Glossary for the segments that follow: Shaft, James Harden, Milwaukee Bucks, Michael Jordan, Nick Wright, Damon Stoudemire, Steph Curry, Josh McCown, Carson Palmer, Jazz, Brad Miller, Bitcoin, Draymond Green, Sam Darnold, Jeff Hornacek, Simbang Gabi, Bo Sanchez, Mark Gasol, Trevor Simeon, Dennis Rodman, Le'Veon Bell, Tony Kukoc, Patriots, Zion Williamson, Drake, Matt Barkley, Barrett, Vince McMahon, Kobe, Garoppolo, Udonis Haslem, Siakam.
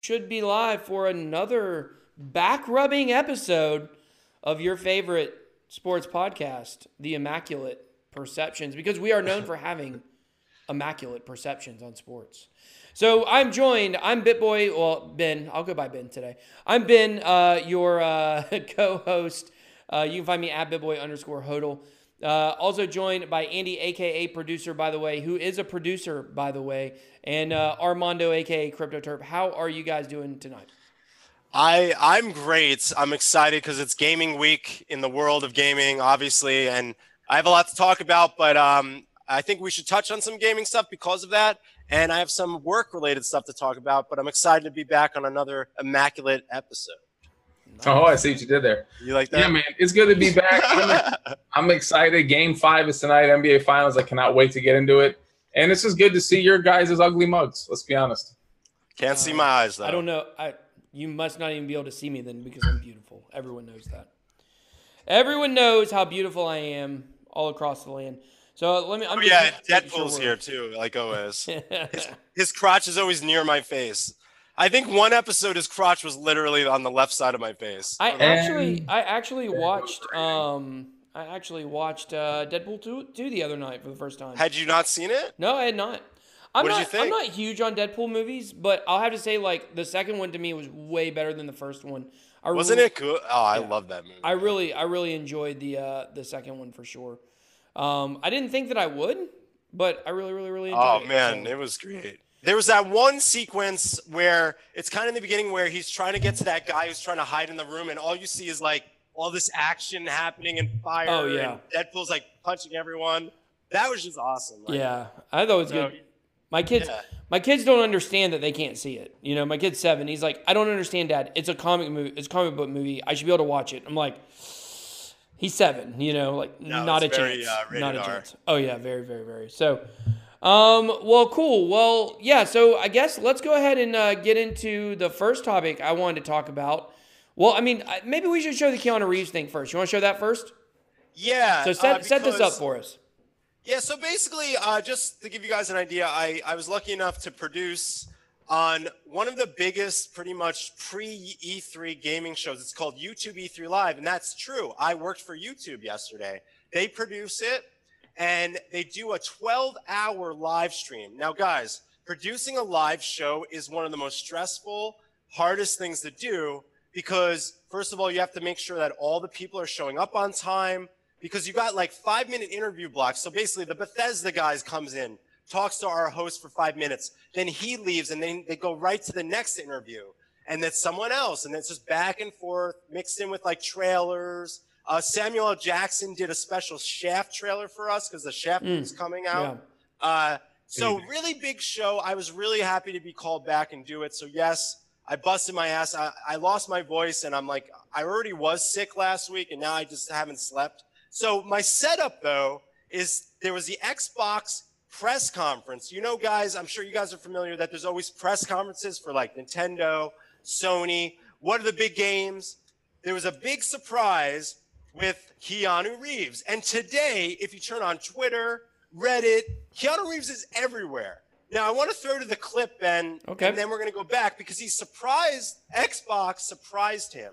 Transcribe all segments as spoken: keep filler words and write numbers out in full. should be live for another back-rubbing episode of your favorite sports podcast, The Immaculate Perceptions, because we are known for having immaculate perceptions on sports. So I'm joined, I'm BitBoy, well, Ben, I'll go by Ben today. I'm Ben, uh, your uh, co-host. Uh, you can find me at BitBoy underscore Hodel. Uh, also joined by Andy, a k a. Producer, by the way, who is a producer, by the way, and uh, Armando, a k a. CryptoTurp. How are you guys doing tonight? I, I'm great. I'm excited because it's gaming week in the world of gaming, obviously, and I have a lot to talk about, but um, I think we should touch on some gaming stuff because of that, and I have some work-related stuff to talk about, but I'm excited to be back on another immaculate episode. Nice. Oh, I see what you did there. You like that? Yeah, man. It's good to be back. I'm, I'm excited. Game five is tonight. N B A Finals. I cannot wait to get into it. And it's just good to see your guys' ugly mugs. Let's be honest. Can't uh, see my eyes, though. I don't know. I You must not even be able to see me then because I'm beautiful. Everyone knows that. Everyone knows how beautiful I am all across the land. So let me. I'm oh, yeah. Deadpool's here, too, like always. his, his crotch is always near my face. I think one episode his crotch was literally on the left side of my face. I actually I actually watched um I actually watched uh, Deadpool two, two the other night for the first time. Had you not seen it? No, I had not. I'm what not, did you think? I'm not huge on Deadpool movies, but I'll have to say like the second one to me was way better than the first one. I Wasn't really, it cool? Oh, I yeah, love that movie. I really I really enjoyed the uh, the second one for sure. Um, I didn't think that I would, but I really really really enjoyed oh, it. Oh man, so, it was great. There was that one sequence where it's kind of in the beginning where he's trying to get to that guy who's trying to hide in the room, and all you see is like all this action happening and fire. Oh, yeah. And Deadpool's like punching everyone. That was just awesome. Like, yeah, I thought it was so good. My kids, yeah. my kids don't understand that they can't see it. You know, my kid's seven. He's like, I don't understand, Dad. It's a comic movie. It's a comic book movie. I should be able to watch it. I'm like, he's seven. You know, like no, not a very, chance. Uh, not a R. chance. Oh yeah, very, very, very. So. Um, well, cool. Well, yeah, so I guess let's go ahead and uh, get into the first topic I wanted to talk about. Well, I mean, maybe we should show the Keanu Reeves thing first. You want to show that first? Yeah. So set, uh, because, set this up for us. Yeah, so basically, uh, just to give you guys an idea, I, I was lucky enough to produce on one of the biggest pretty much pre-E three gaming shows. It's called YouTube E three Live, and that's true. I worked for YouTube yesterday. They produce it. And they do a twelve hour live stream. Now, guys, producing a live show is one of the most stressful, hardest things to do because, first of all, you have to make sure that all the people are showing up on time because you got like five minute interview blocks. So basically, the Bethesda guys comes in, talks to our host for five minutes. Then he leaves, and then they go right to the next interview. And then someone else. And it's just back and forth, mixed in with like trailers. Uh, Samuel L. Jackson did a special Shaft trailer for us because the Shaft mm, is coming out. Yeah. Uh, so really big show. I was really happy to be called back and do it. So yes, I busted my ass. I, I lost my voice, and I'm like, I already was sick last week, and now I just haven't slept. So my setup, though, is there was the Xbox press conference. You know, guys, I'm sure you guys are familiar that there's always press conferences for, like, Nintendo, Sony. What are the big games? There was a big surprise with Keanu Reeves. And today, if you turn on Twitter, Reddit, Keanu Reeves is everywhere. Now, I want to throw to the clip, Ben, okay. and then we're going to go back because he surprised, Xbox surprised him.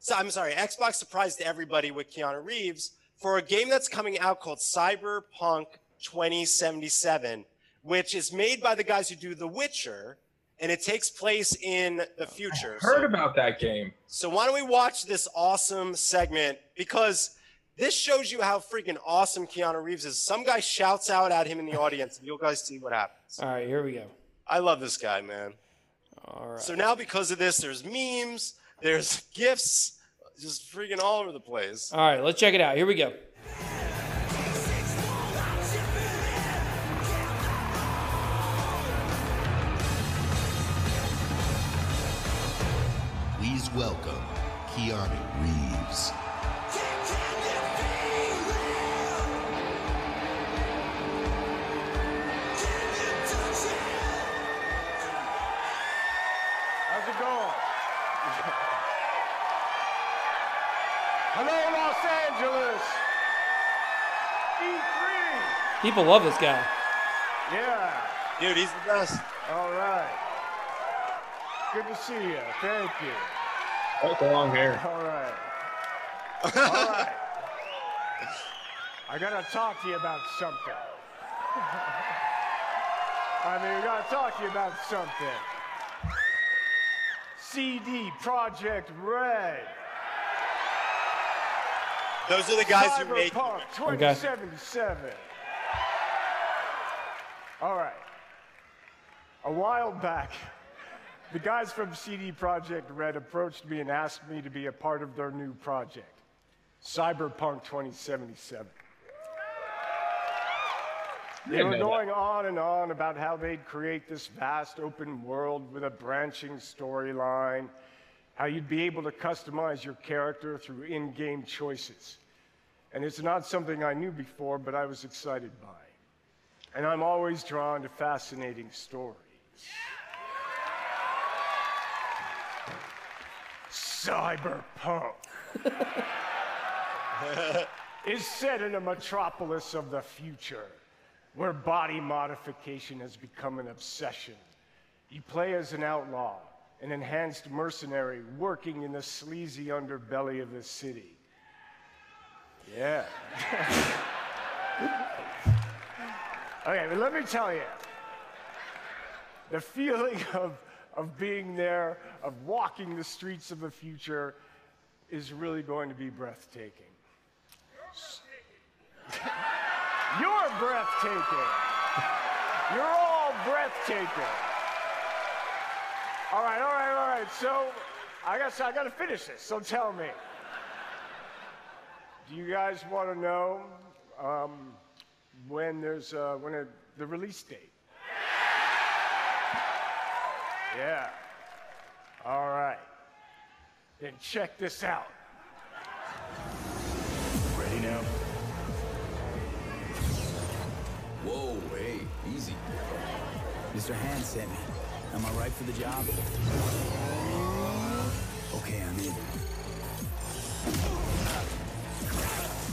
So I'm sorry, Xbox surprised everybody with Keanu Reeves for a game that's coming out called Cyberpunk twenty seventy-seven, which is made by the guys who do The Witcher, and it takes place in the future. I heard so, about that game. So why don't we watch this awesome segment? Because this shows you how freaking awesome Keanu Reeves is. Some guy shouts out at him in the audience, and you'll guys see what happens. All right, here we go. I love this guy, man. All right. So now because of this, there's memes, there's GIFs, just freaking all over the place. All right, let's check it out. Here we go. Welcome, Keanu Reeves. How's it going? Hello, Los Angeles. E three. People love this guy. Yeah. Dude, he's the best. All right. Good to see you. Thank you. That's the long hair. All right. All right. I gotta talk to you about something. I mean, we gotta talk to you about something. C D Projekt Red. Those are the guys Cyberpunk who make twenty seventy-seven. Okay. All right. A while back, the guys from C D Projekt Red approached me and asked me to be a part of their new project, Cyberpunk twenty seventy-seven. They were going on and on about how they'd create this vast open world with a branching storyline, how you'd be able to customize your character through in-game choices. And it's not something I knew before, but I was excited by. And I'm always drawn to fascinating stories. Cyberpunk is set in a metropolis of the future, where body modification has become an obsession. You play as an outlaw, an enhanced mercenary working in the sleazy underbelly of the city. Yeah. Okay, but let me tell you, the feeling of, of being there, of walking the streets of the future, is really going to be breathtaking. You're breathtaking. You're all breathtaking. All right, all right, all right. So I guess I got to finish this. So tell me, do you guys want to know um, when there's uh, when a, the release date? Yeah. All right. Then check this out. Ready now? Whoa, hey, easy. Mister Hand sent me. Am I right for the job? Okay, I'm in.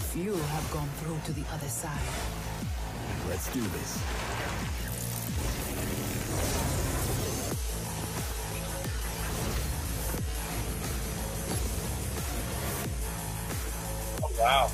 Few have gone through to the other side. Let's do this. Oh, wow.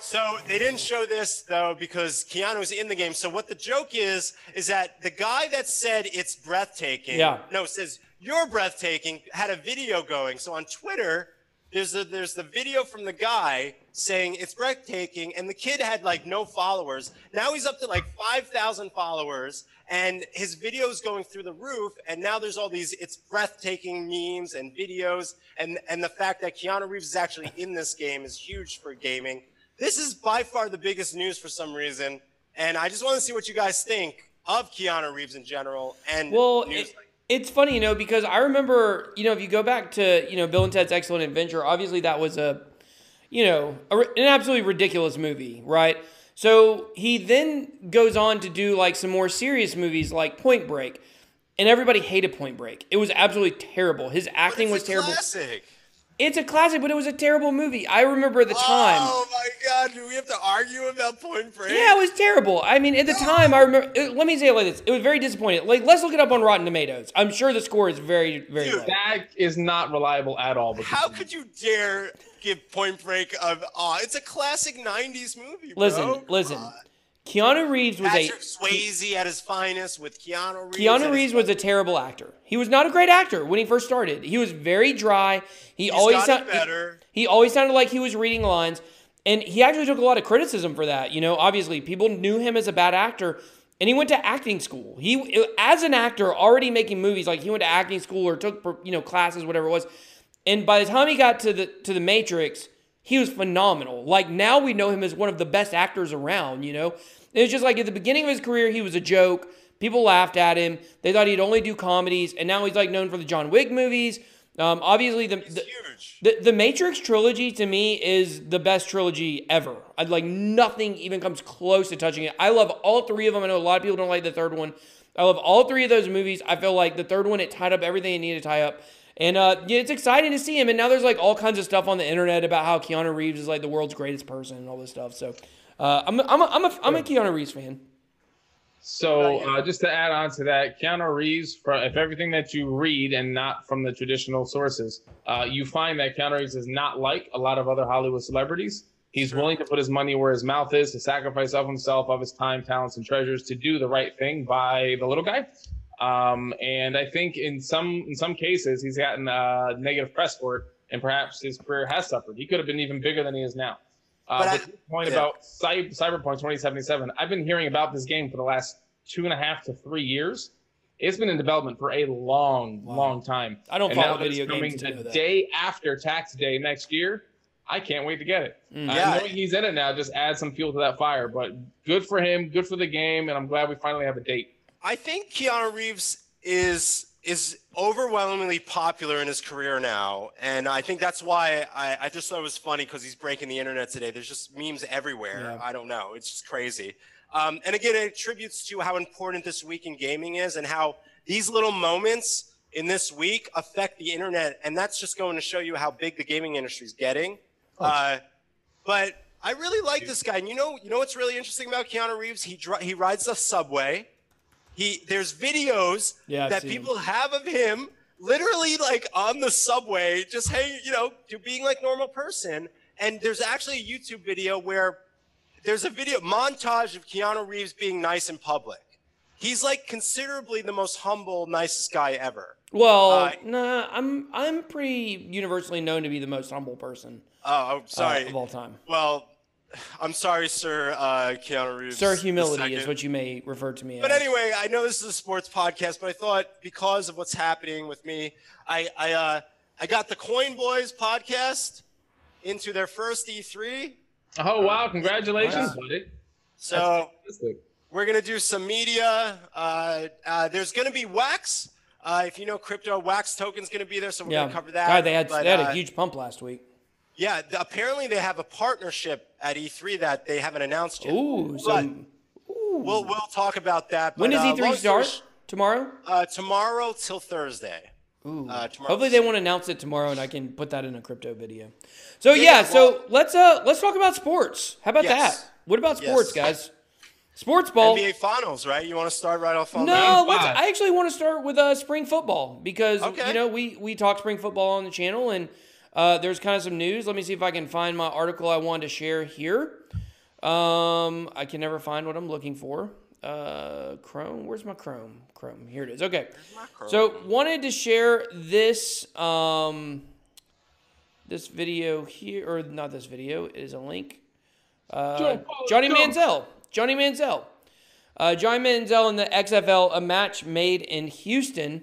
So they didn't show this, though, because Keanu's in the game. So what the joke is, is that the guy that said it's breathtaking, yeah. no, says you're breathtaking, had a video going. So on Twitter, there's, a, there's the video from the guy saying it's breathtaking, and the kid had, like, no followers. Now he's up to, like, five thousand followers, and his video's going through the roof, and now there's all these it's breathtaking memes and videos, and, and the fact that Keanu Reeves is actually in this game is huge for gaming. This is by far the biggest news for some reason, and I just want to see what you guys think of Keanu Reeves in general. And well, news it, like it's funny, you know, because I remember, you know, if you go back to, you know, Bill and Ted's Excellent Adventure, obviously that was a, you know, a, an absolutely ridiculous movie, right? So he then goes on to do like some more serious movies like Point Break, and everybody hated Point Break. It was absolutely terrible. His acting but it's was a terrible. Classic. It's a classic, but it was a terrible movie. I remember at the time. Oh, my God. Do we have to argue about Point Break? Yeah, it was terrible. I mean, at the time, I remember. It, let me say it like this. It was very disappointing. Like, let's look it up on Rotten Tomatoes. I'm sure the score is very, very Dude, low. That is not reliable at all. How could you dare give Point Break of awe? It's a classic nineties movie, bro. Listen, listen. Uh, Keanu Reeves was Patrick a... Patrick Swayze at his finest with Keanu Reeves. Keanu Reeves was a terrible actor. He was not a great actor when he first started. He was very dry. He He's always sound, better. He, he always sounded like he was reading lines, and he actually took a lot of criticism for that. You know, obviously people knew him as a bad actor, and he went to acting school. He, as an actor, already making movies, like he went to acting school or took, you know, classes, whatever it was. And by the time he got to the to the Matrix, he was phenomenal. Like, now we know him as one of the best actors around, you know? It was just like at the beginning of his career, he was a joke. People laughed at him. They thought he'd only do comedies. And now he's, like, known for the John Wick movies. Um, obviously, the the, the the Matrix trilogy, to me, is the best trilogy ever. I'd, like, nothing even comes close to touching it. I love all three of them. I know a lot of people don't like the third one. I love all three of those movies. I feel like the third one, it tied up everything it needed to tie up. And uh, yeah, it's exciting to see him. And now there's, like, all kinds of stuff on the internet about how Keanu Reeves is, like, the world's greatest person and all this stuff. So uh, I'm, I'm, a, I'm, a, I'm a Keanu Reeves fan. So uh, just to add on to that, Keanu Reeves, for, if everything that you read and not from the traditional sources, uh, you find that Keanu Reeves is not like a lot of other Hollywood celebrities. He's willing to put his money where his mouth is, to sacrifice of himself, of his time, talents, and treasures to do the right thing by the little guy. Um, and I think in some in some cases, he's gotten uh, negative press for it, and perhaps his career has suffered. He could have been even bigger than he is now. Uh, but, but I, the point yeah. about Cy- Cyberpunk twenty seventy-seven, I've been hearing about this game for the last two and a half to three years. It's been in development for a long, wow. long time. I don't and follow video games. The day after tax day next year, I can't wait to get it. Mm, uh, yeah. Knowing he's in it now just adds some fuel to that fire. But good for him, good for the game, and I'm glad we finally have a date. I think Keanu Reeves is is overwhelmingly popular in his career now, and I think that's why I, I just thought it was funny, because he's breaking the internet today. There's just memes everywhere. Yeah. I don't know. It's just crazy. Um, and again, it attributes to how important this week in gaming is, and how these little moments in this week affect the internet, and that's just going to show you how big the gaming industry is getting. Oh. Uh, but I really like Dude. this guy, and you know, you know what's really interesting about Keanu Reeves? He dri- he rides the subway. He, there's videos yeah, that people him. have of him literally like on the subway, just hanging, you know, being like normal person. And there's actually a YouTube video where there's a video montage of Keanu Reeves being nice in public. He's like considerably the most humble, nicest guy ever. Well, uh, nah, I'm I'm pretty universally known to be the most humble person. Oh, I'm sorry. Uh, of all time. Well, I'm sorry, sir, uh, Keanu Reeves. Sir, humility is what you may refer to me as. But anyway, I know this is a sports podcast, but I thought because of what's happening with me, I I, uh, I got the Coin Boys podcast into their first E three. Oh, wow. Congratulations, wow. buddy. So we're going to do some media. Uh, uh, there's going to be Wax. Uh, if you know crypto, Wax token's going to be there, so we're yeah. going to cover that. God, they had, but, they had uh, a huge pump last week. Yeah, the, apparently they have a partnership at E three that they haven't announced yet. Ooh, so ooh. we'll we'll talk about that. But, when does E three uh, start? Sh- tomorrow? Uh, tomorrow till Thursday. Ooh. Uh, Hopefully they won't announce it tomorrow, and I can put that in a crypto video. So yeah, yeah well, so let's uh let's talk about sports. How about yes. that? What about sports, yes. guys? Sports ball. N B A Finals, right? You want to start right off on that? No, let's, I actually want to start with uh, spring football, because okay. you know we we talk spring football on the channel, and. Uh, there's kind of some news. Let me see if I can find my article I wanted to share here. Um, I can never find what I'm looking for. Uh, Chrome. Where's my Chrome? Chrome. Here it is. Okay. So wanted to share this um, this video here. Or not this video. It is a link. Uh, Johnny Manziel. Johnny Manziel. Uh, Johnny Manziel in the X F L, a match made in Houston.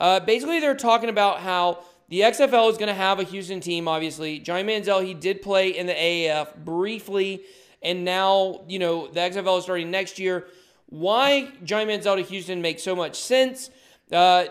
Uh, basically, they're talking about how the X F L is going to have a Houston team, obviously. Johnny Manziel, he did play in the A A F briefly, and now, you know, the X F L is starting next year. Why Johnny Manziel to Houston makes so much sense. Uh,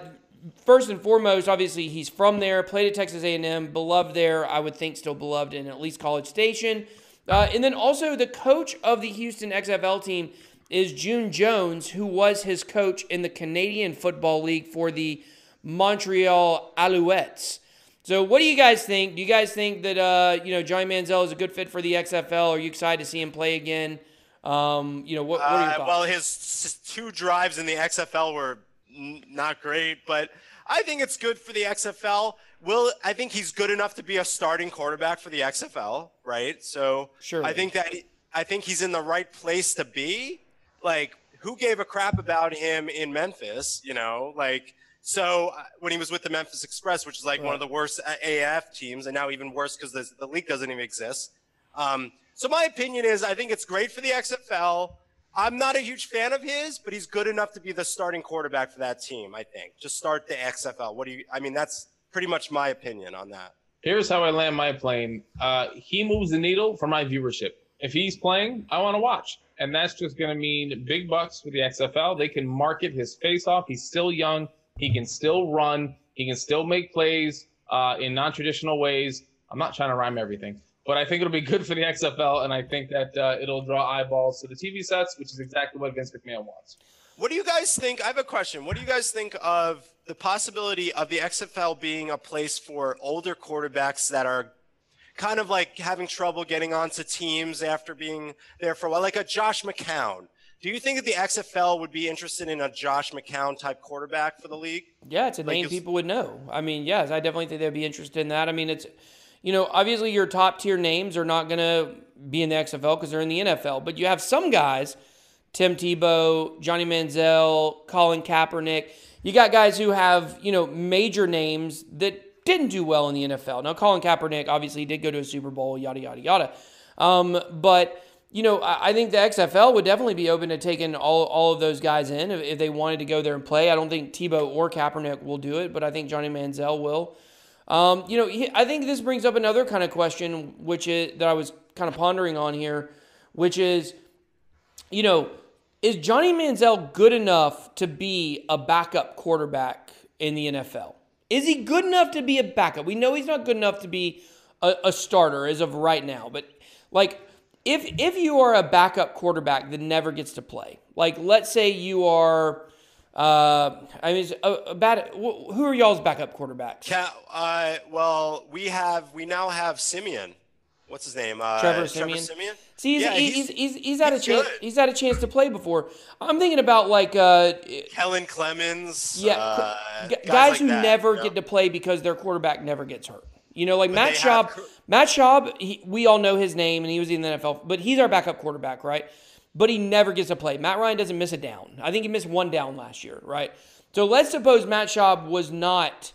first and foremost, obviously, he's from there, played at Texas A and M, beloved there, I would think still beloved in at least College Station. Uh, and then also the coach of the Houston X F L team is June Jones, who was his coach in the Canadian Football League for the Montreal Alouettes. So what do you guys think? Do you guys think that uh, you know Johnny Manziel is a good fit for the X F L? Are you excited to see him play again? Um, you know what? what are your thoughts? Uh, well, his, his two drives in the X F L were n- not great, but I think it's good for the X F L. Will I think he's good enough to be a starting quarterback for the X F L, right? So Surely. I think that I think he's in the right place to be. Like, who gave a crap about him in Memphis? You know, like. So when he was with the Memphis Express, which is like right. one of the worst A A F teams, and now even worse because the, the league doesn't even exist. Um, so my opinion is I think it's great for the X F L. I'm not a huge fan of his, but he's good enough to be the starting quarterback for that team, I think. Just start the X F L. What do you – I mean, that's pretty much my opinion on that. Here's how I land my plane. Uh, he moves the needle for my viewership. If he's playing, I want to watch. And that's just going to mean big bucks for the X F L. They can market his face off. He's still young. He can still run. He can still make plays uh, in non-traditional ways. I'm not trying to rhyme everything, but I think it'll be good for the X F L, and I think that uh, it'll draw eyeballs to the T V sets, which is exactly what Vince McMahon wants. What do you guys think? I have a question. What do you guys think of the possibility of the X F L being a place for older quarterbacks that are kind of like having trouble getting onto teams after being there for a while, like a Josh McCown? Do you think that the X F L would be interested in a Josh McCown type quarterback for the league? Yeah, it's a like name it's, people would know. I mean, yes, I definitely think they'd be interested in that. I mean, it's, you know, obviously your top tier names are not going to be in the X F L because they're in the N F L, but you have some guys, Tim Tebow, Johnny Manziel, Colin Kaepernick. You got guys who have, you know, major names that didn't do well in the N F L. Now, Colin Kaepernick obviously did go to a Super Bowl, yada, yada, yada. Um, but... You know, I think the X F L would definitely be open to taking all, all of those guys in if, if they wanted to go there and play. I don't think Tebow or Kaepernick will do it, but I think Johnny Manziel will. Um, you know, he, I think this brings up another kind of question, which is that I was kind of pondering on here, which is, you know, is Johnny Manziel good enough to be a backup quarterback in the N F L? Is he good enough to be a backup? We know he's not good enough to be a, a starter as of right now, but like... If if you are a backup quarterback that never gets to play, like let's say you are, uh, I mean, a, a bad, who are y'all's backup quarterbacks? Ca- uh, well, we have we now have Simeon. What's his name? Uh, Trevor Simeon. Trevor Simeon. See, he's, yeah, he's, he's, he's, he's, he's had he's a chance. Good. He's had a chance to play before. I'm thinking about like uh, Helen Clemens. Yeah, uh, guys, guys like who that, never you know? get to play because their quarterback never gets hurt. You know, like Matt Schaub, have... Matt Schaub, he, we all know his name, and he was in the N F L, but he's our backup quarterback, right? But he never gets to play. Matt Ryan doesn't miss a down. I think he missed one down last year, right? So let's suppose Matt Schaub was not,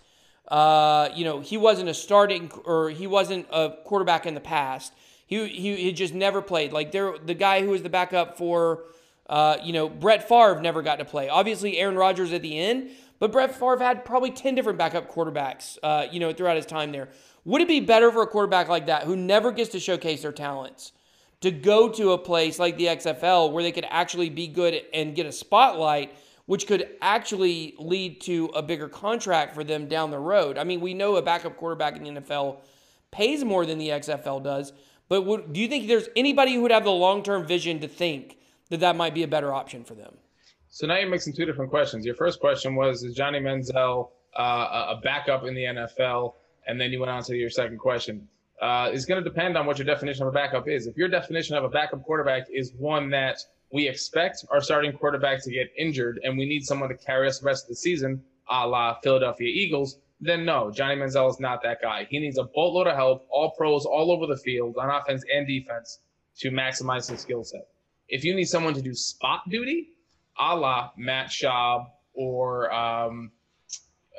uh, you know, he wasn't a starting, or he wasn't a quarterback in the past. He he, he just never played. Like, there, the guy who was the backup for, uh, you know, Brett Favre never got to play. Obviously, Aaron Rodgers at the end. But Brett Favre had probably ten different backup quarterbacks, uh, you know, throughout his time there. Would it be better for a quarterback like that who never gets to showcase their talents to go to a place like the X F L where they could actually be good and get a spotlight, which could actually lead to a bigger contract for them down the road? I mean, we know a backup quarterback in the N F L pays more than the X F L does, but would, do you think there's anybody who would have the long-term vision to think that that might be a better option for them? So now you're mixing two different questions. Your first question was, is Johnny Manziel uh, a backup in the N F L? And then you went on to your second question. Uh, it's going to depend on what your definition of a backup is. If your definition of a backup quarterback is one that we expect our starting quarterback to get injured and we need someone to carry us the rest of the season, a la Philadelphia Eagles, then no, Johnny Manziel is not that guy. He needs a boatload of help, all pros all over the field, on offense and defense, to maximize his skill set. If you need someone to do spot duty, a la Matt Schaub or, um,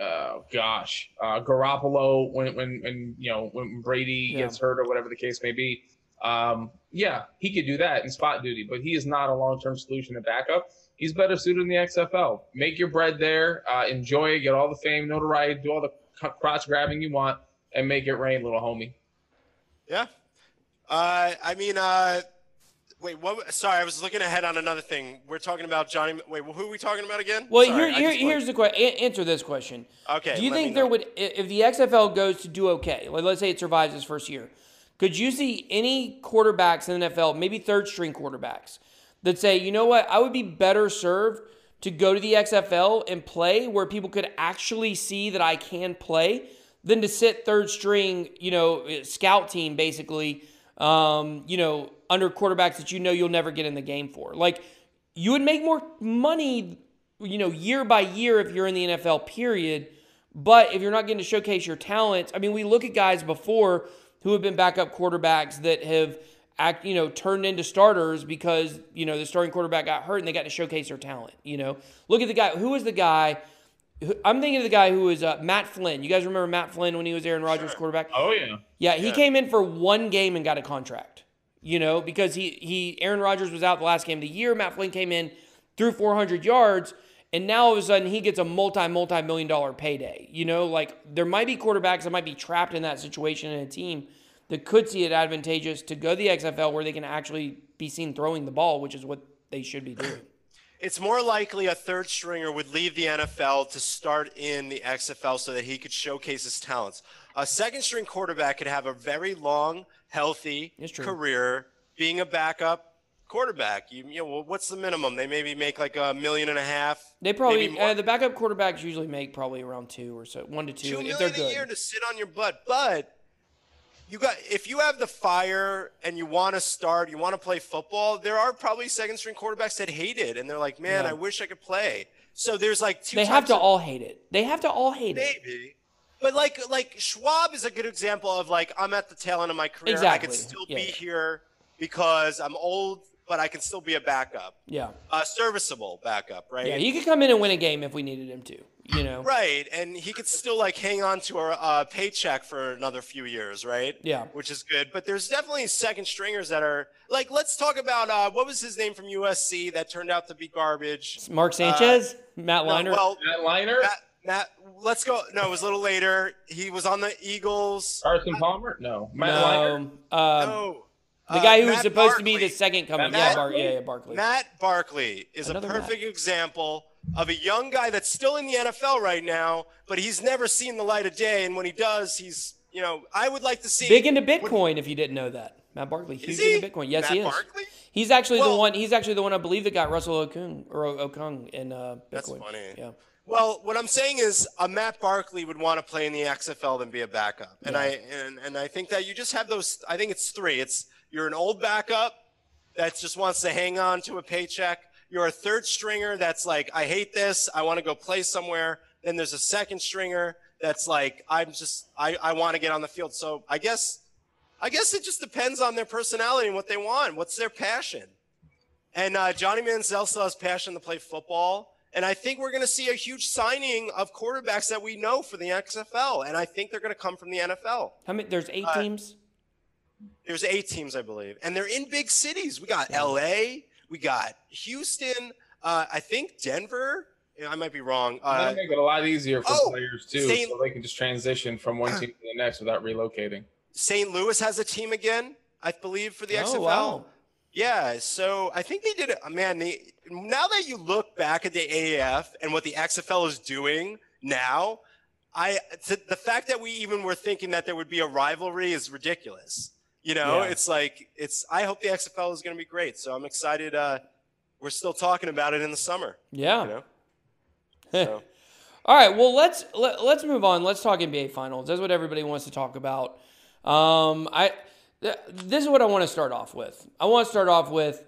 uh, gosh, uh, Garoppolo when, when, when, you know, when Brady yeah. gets hurt or whatever the case may be. Um, yeah, he could do that in spot duty, but he is not a long-term solution to backup. He's better suited in the X F L. Make your bread there, uh, enjoy it, get all the fame, notoriety, do all the crotch grabbing you want, and make it rain, little homie. Yeah. Uh, I mean, uh, Wait, what? Sorry, I was looking ahead on another thing. We're talking about Johnny. Wait, well, who are we talking about again? Well, sorry, here, here, here's the question. Answer this question. Okay. Do you think there know. would, if the X F L goes to do okay, like let's say it survives its first year, could you see any quarterbacks in the N F L, maybe third string quarterbacks, that say, you know what, I would be better served to go to the X F L and play where people could actually see that I can play than to sit third string, you know, scout team basically, um, you know, under quarterbacks that you know you'll never get in the game for. Like, you would make more money, you know, year by year if you're in the N F L, period. But if you're not getting to showcase your talents, I mean, we look at guys before who have been backup quarterbacks that have, act, you know, turned into starters because, you know, the starting quarterback got hurt and they got to showcase their talent, you know. Look at the guy. Who was the guy? I'm thinking of the guy who was uh, Matt Flynn. You guys remember Matt Flynn when he was Aaron Rodgers' sure. quarterback? Oh, yeah. Yeah, he yeah. came in for one game and got a contract. You know, because he, he Aaron Rodgers was out the last game of the year. Matt Flynn came in, threw four hundred yards, and now all of a sudden he gets a multi, multi-million dollar payday. You know, like there might be quarterbacks that might be trapped in that situation in a team that could see it advantageous to go to the X F L where they can actually be seen throwing the ball, which is what they should be doing. It's more likely a third stringer would leave the N F L to start in the X F L so that he could showcase his talents. A second string quarterback could have a very long, healthy career being a backup quarterback. You, you know, what's the minimum? They maybe make like a million and a half. They probably uh, the backup quarterbacks usually make probably around two or so, one to two. Two million if they're good. a year to sit on your butt, but you got, if you have the fire and you want to start, you want to play football, there are probably second string quarterbacks that hate it. And they're like, man, yeah. I wish I could play. So there's like two. They have to of, all hate it. They have to all hate maybe. it. Maybe. But like, like Schwab is a good example of like, I'm at the tail end of my career. Exactly. I could still yeah. be here because I'm old, but I can still be a backup. Yeah. A serviceable backup, right? Yeah, he could come in and win a game if we needed him to, you know? Right, and he could still, like, hang on to a uh, paycheck for another few years, right? Yeah. Which is good. But there's definitely second stringers that are – like, let's talk about uh, – what was his name from U S C that turned out to be garbage? Mark Sanchez? Uh, Matt Leiner? No, well, Matt Leiner? Matt, Matt – let's go – no, it was a little later. He was on the Eagles. Carson Palmer? No. Matt Leiner? No. Um, no. The guy who uh, was supposed Barkley. to be the second coming. Matt, yeah, Bar- yeah, yeah, Barkley. Matt Barkley is Another a perfect Matt. example of a young guy that's still in the N F L right now, but he's never seen the light of day. And when he does, he's, you know, I would like to see. Big into Bitcoin, when, if you didn't know that. Matt Barkley, huge into Bitcoin. Yes, Matt he is. Barkley? He's actually well, the one, he's actually the one I believe that got Russell Okung or Okung in uh, Bitcoin. That's funny. Yeah. Well, what I'm saying is a Matt Barkley would want to play in the X F L than be a backup. And yeah. I, and, and I think that you just have those, I think it's three. It's, You're an old backup that just wants to hang on to a paycheck. You're a third stringer that's like, I hate this. I want to go play somewhere. Then there's a second stringer that's like, I'm just, I, I want to get on the field. So I guess, I guess it just depends on their personality and what they want. What's their passion? And uh, Johnny Manziel still has passion to play football. And I think we're going to see a huge signing of quarterbacks that we know for the X F L. And I think they're going to come from the N F L. How many? There's eight uh, teams. There's eight teams, I believe, and they're in big cities. We got L A, we got Houston, uh, I think Denver. I might be wrong. Uh, That'll make it a lot easier for oh, players too, Saint so they can just transition from one team to the next without relocating. Saint Louis has a team again, I believe, for the oh, X F L. Wow. Yeah, so I think they did it. Man, they, now that you look back at the A A F and what the X F L is doing now, I the fact that we even were thinking that there would be a rivalry is ridiculous. You know, yeah. it's like it's. I hope the X F L is going to be great, so I'm excited. Uh, we're still talking about it in the summer. Yeah. You know? So. All right. Well, let's let, let's move on. Let's talk N B A Finals. That's what everybody wants to talk about. Um, I th- this is what I want to start off with. I want to start off with.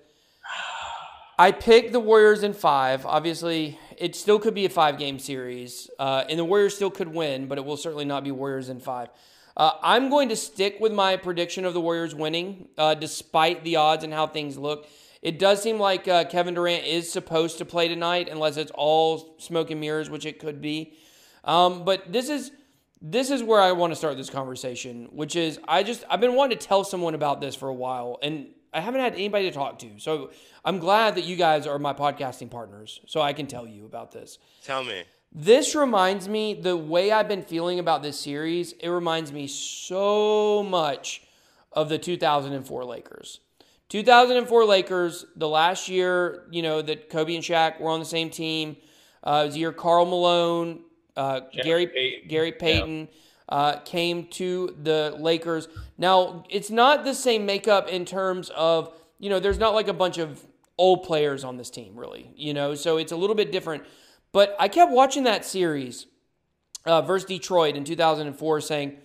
I picked the Warriors in five. Obviously, it still could be a five-game series, uh, and the Warriors still could win, but it will certainly not be Warriors in five. Uh, I'm going to stick with my prediction of the Warriors winning, uh, despite the odds and how things look. It does seem like uh, Kevin Durant is supposed to play tonight, unless it's all smoke and mirrors, which it could be. Um, but this is this is where I want to start this conversation, which is I just I've been wanting to tell someone about this for a while, and I haven't had anybody to talk to. So I'm glad that you guys are my podcasting partners, so I can tell you about this. Tell me. This reminds me, the way I've been feeling about this series, it reminds me so much of the two thousand four Lakers. two thousand four Lakers, the last year, you know, that Kobe and Shaq were on the same team. Uh, it was the year Karl Malone, uh, Gary Payton, Gary Payton yeah. uh, came to the Lakers. Now, it's not the same makeup in terms of, you know, there's not like a bunch of old players on this team, really. You know, so it's a little bit different. But I kept watching that series uh, versus Detroit in two thousand four saying,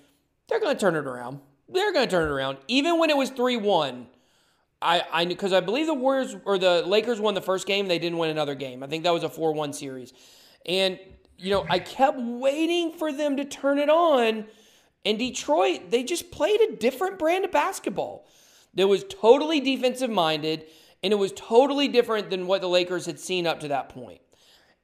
they're going to turn it around. They're going to turn it around. Even when it was three one, I, I, because I believe the Warriors or the Lakers won the first game. They didn't win another game. I think that was a four one series. And, you know, I kept waiting for them to turn it on. And Detroit, they just played a different brand of basketball that was totally defensive-minded, and it was totally different than what the Lakers had seen up to that point.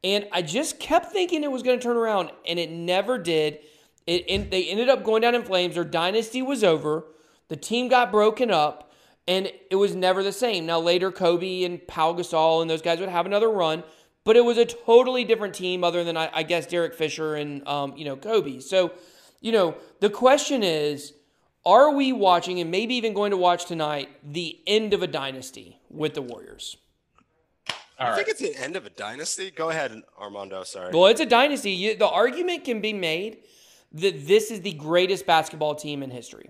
And I just kept thinking it was going to turn around, and it never did. It, it they ended up going down in flames. Their dynasty was over. The team got broken up, and it was never the same. Now, later, Kobe and Pau Gasol and those guys would have another run, but it was a totally different team other than, I, I guess, Derek Fisher and, um, you know, Kobe. So, you know, the question is, are we watching and maybe even going to watch tonight the end of a dynasty with the Warriors? All I right. think it's the end of a dynasty. Go ahead, Armando. Sorry. Well, it's a dynasty. You, the argument can be made that this is the greatest basketball team in history.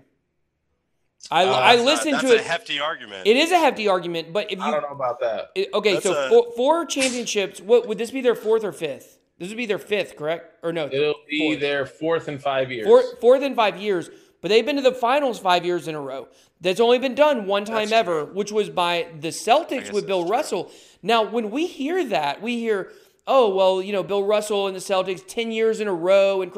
I, uh, I listened not, to it. That's a hefty argument. It is a hefty argument, but if you I don't know about that. It, okay, that's so a, four, four championships. What would this be? Their fourth or fifth? This would be their fifth, correct? Or no? It'll be fourth. Their fourth in five years. Four, fourth in five years. But they've been to the finals five years in a row. That's only been done one time that's ever, true. which was by the Celtics with Bill Russell. True. Now, when we hear that, we hear, oh, well, you know, Bill Russell and the Celtics, ten years in a row. And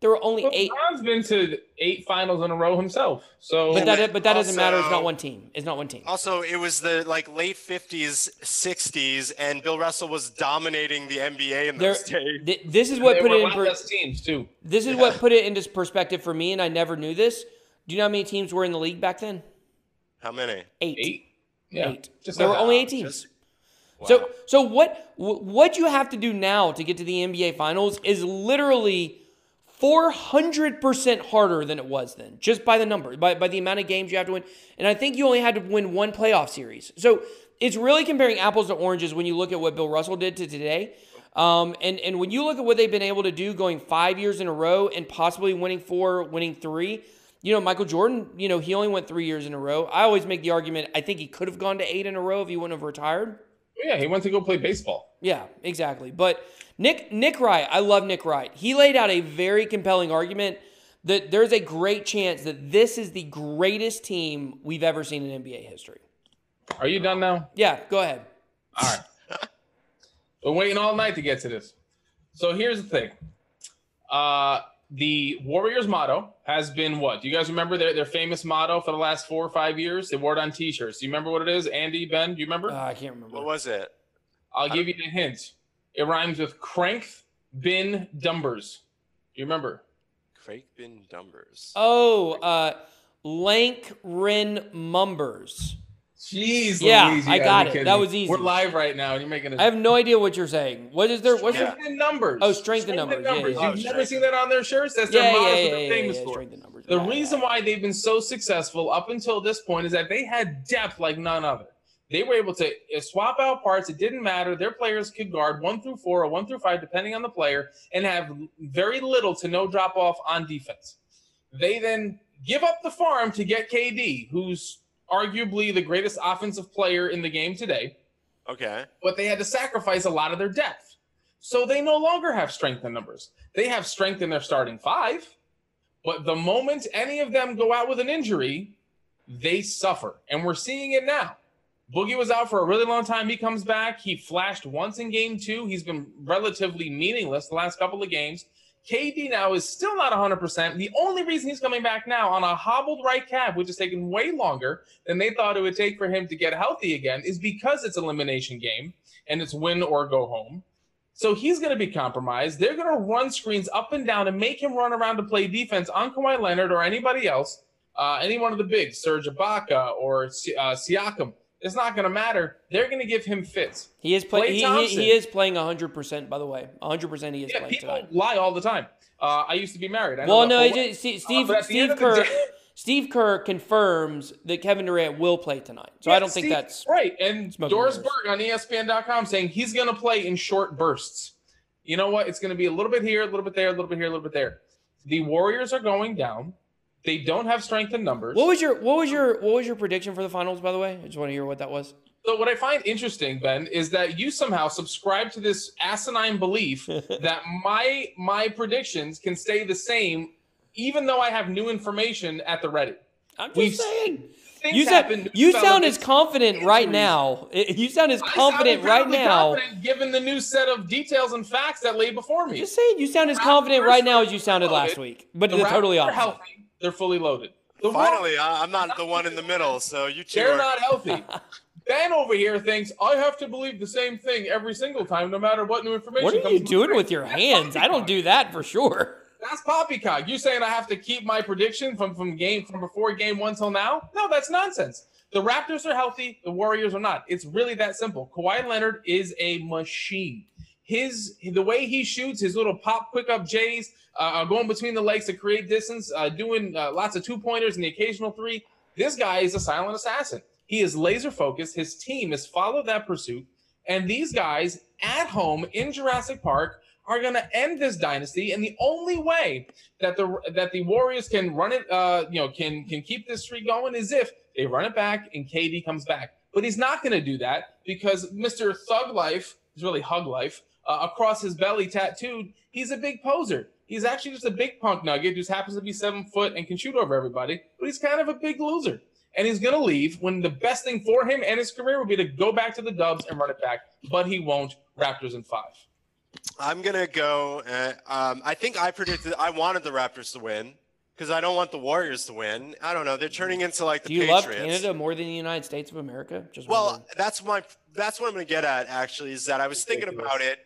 there were only well, eight. LeBron's been to eight finals in a row himself. So, But that, but that also, doesn't matter. It's not one team. It's not one team. Also, it was the like late fifties, sixties, and Bill Russell was dominating the N B A in those days. Th- this is and what put it in per- teams too. This is yeah. what put it into perspective for me, and I never knew this. Do you know how many teams were in the league back then? How many? Eight. Eight? Yeah. Eight. Just there were only eight teams. Just- Wow. So so what what you have to do now to get to the N B A Finals is literally four hundred percent harder than it was then, just by the number, by, by the amount of games you have to win. And I think you only had to win one playoff series. So it's really comparing apples to oranges when you look at what Bill Russell did to today. Um, and, and when you look at what they've been able to do going five years in a row and possibly winning four, winning three, you know, Michael Jordan, you know, he only went three years in a row. I always make the argument, I think he could have gone to eight in a row if he wouldn't have retired. Yeah, he went to go play baseball. Yeah, exactly. But Nick Nick Wright, I love Nick Wright. He laid out a very compelling argument that there's a great chance that this is the greatest team we've ever seen in N B A history. Are you done now? Yeah, go ahead. All right. Been waiting all night to get to this. So here's the thing. Uh, the Warriors motto has been what? Do you guys remember their, their famous motto for the last four or five years? They wore it on T-shirts. Do you remember what it is? Andy, Ben, do you remember? Uh, I can't remember. What was it? I'll give you a hint. It rhymes with crank, bin, dumbers. Do you remember? Crank, bin, dumbers. Oh, uh, lank, rin, mumbers. Jeez, yeah, Louise, I got it. That was easy. We're live right now, and you're making it. I have no idea what you're saying. What is there? What's yeah. the numbers? Oh, strength and numbers. numbers. Yeah, yeah. You've oh, never strength. seen that on their shirts. That's yeah, their motto. Yeah, yeah, yeah, famous yeah, yeah. for. Numbers. The yeah, reason yeah. why they've been so successful up until this point is that they had depth like none other. They were able to swap out parts. It didn't matter. Their players could guard one through four or one through five, depending on the player, and have very little to no drop off on defense. They then give up the farm to get K D, who's arguably the greatest offensive player in the game today. Okay. But they had to sacrifice a lot of their depth. So they no longer have strength in numbers. They have strength in their starting five, but the moment any of them go out with an injury, they suffer. And we're seeing it now. Boogie was out for a really long time. He comes back. He flashed once in game two. He's been relatively meaningless the last couple of games. K D now is still not one hundred percent. The only reason he's coming back now on a hobbled right calf, which has taken way longer than they thought it would take for him to get healthy again, is because it's an elimination game and it's win or go home. So he's going to be compromised. They're going to run screens up and down and make him run around to play defense on Kawhi Leonard or anybody else, uh, any one of the bigs, Serge Ibaka or uh, Siakam. It's not going to matter. They're going to give him fits. He is playing. He, he, he is playing one hundred percent. By the way, one hundred percent. He is yeah, playing. Yeah, people tonight. lie all the time. Uh, I used to be married. I well, know no, it just, Steve. Uh, Steve Kerr. Day, Steve Kerr confirms that Kevin Durant will play tonight. So yeah, I don't Steve, think that's right. And Doris Burke on E S P N dot com saying he's going to play in short bursts. You know what? It's going to be a little bit here, a little bit there, a little bit here, a little bit there. The Warriors are going down. They don't have strength in numbers. What was your what was your what was your prediction for the finals, by the way? I just want to hear what that was. So what I find interesting, Ben, is that you somehow subscribe to this asinine belief that my my predictions can stay the same, even though I have new information at the ready. I'm just We've saying. You, said, you sound as confident injuries. right now. You sound as confident right now. Confident given the new set of details and facts that lay before me. I'm just saying, you sound as Raptors confident right now as you sounded last week, but the it's totally opposite. They're fully loaded. The Finally, one, I'm not the one in the middle, so you two They're are. not healthy. Ben over here thinks, I have to believe the same thing every single time, no matter what new information comes. What are comes you doing with your hands? I don't do that for sure. That's poppycock. You're saying I have to keep my prediction from, from, game, from before game one till now? No, that's nonsense. The Raptors are healthy. The Warriors are not. It's really that simple. Kawhi Leonard is a machine. His the way he shoots, his little pop quick up J's, uh, going between the legs to create distance, uh, doing uh, lots of two pointers and the occasional three. This guy is a silent assassin. He is laser focused. His team has followed that pursuit. And these guys at home in Jurassic Park are going to end this dynasty. And the only way that the that the Warriors can run it, uh, you know, can can keep this streak going is if they run it back and K D comes back. But he's not going to do that because Mister Thug Life is really Hug Life. Uh, across his belly tattooed, he's a big poser. He's actually just a big punk nugget who just happens to be seven foot and can shoot over everybody, but he's kind of a big loser. And he's going to leave when the best thing for him and his career would be to go back to the Dubs and run it back, but he won't. Raptors in five. I'm going to go. Uh, um, I think I predicted I wanted the Raptors to win because I don't want the Warriors to win. I don't know. They're turning into like the Patriots. Do you Patriots. love Canada more than the United States of America? Just well, wondering. that's my that's what I'm going to get at, actually, is that I was thinking about it.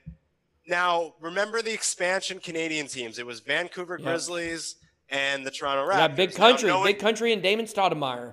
Now, remember the expansion Canadian teams. It was Vancouver yeah. Grizzlies and the Toronto Raptors. Yeah, big country. Now, no big one... country and Damon Stoudemire.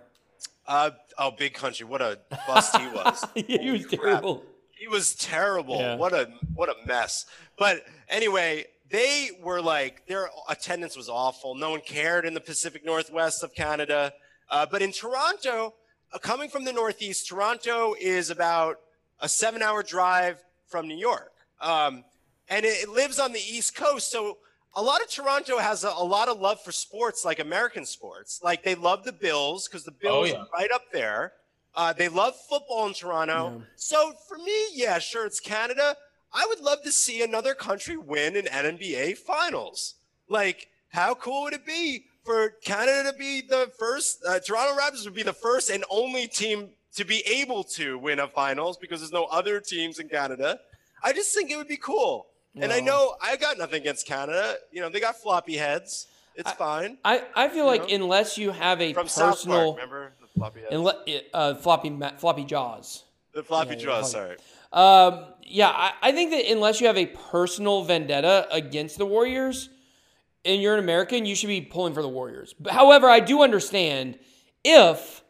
Uh, oh, big country. What a bust he was. he was crap. terrible. He was terrible. Yeah. What a what a mess. But anyway, they were like, their attendance was awful. No one cared in the Pacific Northwest of Canada. Uh, but in Toronto, uh, coming from the Northeast, Toronto is about a seven-hour drive from New York. Um, and it, it lives on the East Coast. So a lot of Toronto has a, a lot of love for sports, like American sports. Like they love the Bills because the Bills oh, yeah. are right up there. Uh, they love football in Toronto. Yeah. So for me, yeah, sure, it's Canada. I would love to see another country win an N B A Finals. Like, how cool would it be for Canada to be the first? Uh, Toronto Raptors would be the first and only team to be able to win a Finals because there's no other teams in Canada. I just think it would be cool. No. And I know I got nothing against Canada. You know, they got floppy heads. It's I, fine. I, I feel you like know? unless you have a From personal... South Park, remember? Floppy and le- uh, floppy, floppy jaws. The floppy yeah, jaws, sorry. Um, yeah, I, I think that unless you have a personal vendetta against the Warriors and you're an American, you should be pulling for the Warriors. But, however, I do understand if,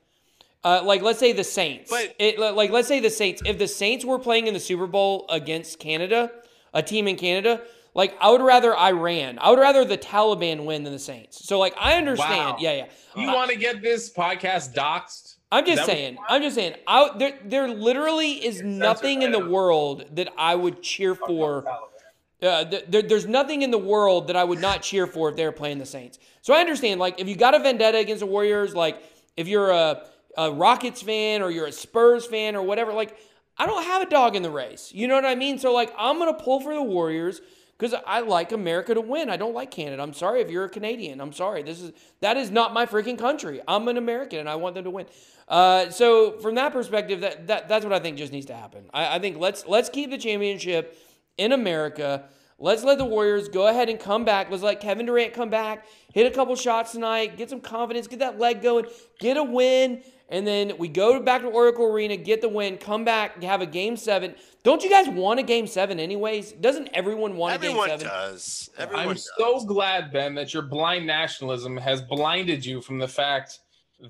uh, like, let's say the Saints. But, it, like, let's say the Saints. If the Saints were playing in the Super Bowl against Canada, a team in Canada, like, I would rather Iran. I would rather the Taliban win than the Saints. So, like, I understand. Wow. Yeah, yeah. You uh, want to get this podcast doxxed? I'm just saying. I'm just saying. I, there, there literally is nothing in the world that I would cheer for. Uh, there, there's nothing in the world that I would not cheer for if they were playing the Saints. So, I understand. Like, if you got a vendetta against the Warriors, like, if you're a, a Rockets fan or you're a Spurs fan or whatever, like, I don't have a dog in the race. You know what I mean? So, like, I'm going to pull for the Warriors. Because I like America to win. I don't like Canada. I'm sorry if you're a Canadian. I'm sorry. This is that is not my freaking country. I'm an American, and I want them to win. Uh, so from that perspective, that, that that's what I think just needs to happen. I, I think let's let's keep the championship in America. Let's let the Warriors go ahead and come back. Let's let Kevin Durant come back, hit a couple shots tonight, get some confidence, get that leg going, get a win. And then we go back to Oracle Arena, get the win, come back, have a Game seven. Don't you guys want a Game seven anyways? Doesn't everyone want everyone a Game seven? Does. Everyone I'm does. I'm so glad, Ben, that your blind nationalism has blinded you from the fact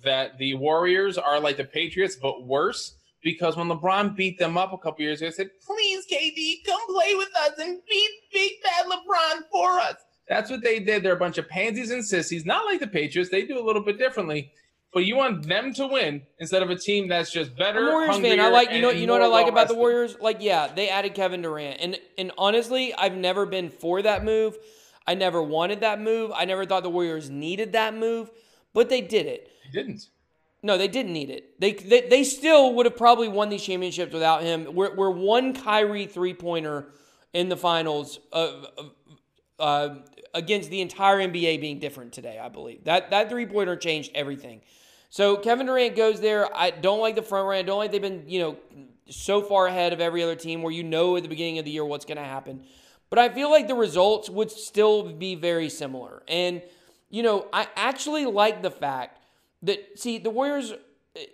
that the Warriors are like the Patriots, but worse, because when LeBron beat them up a couple years ago, he said, please, K D, come play with us and beat big bad LeBron for us. That's what they did. They're a bunch of pansies and sissies, not like the Patriots. They do a little bit differently. But you want them to win instead of a team that's just better. I'm Warriors fan. I like you know you know what I like about the Warriors? Like, yeah, they added Kevin Durant. And and honestly, I've never been for that move. I never wanted that move. I never thought the Warriors needed that move, but they did it. They didn't. No, they didn't need it. They they, they still would have probably won these championships without him. We're we're one Kyrie three-pointer in the finals of, of uh, against the entire N B A being different today, I believe. That that three-pointer changed everything. So Kevin Durant goes there. I don't like the front run. I don't like they've been, you know, so far ahead of every other team where you know at the beginning of the year what's going to happen. But I feel like the results would still be very similar. And, you know, I actually like the fact that, see, the Warriors,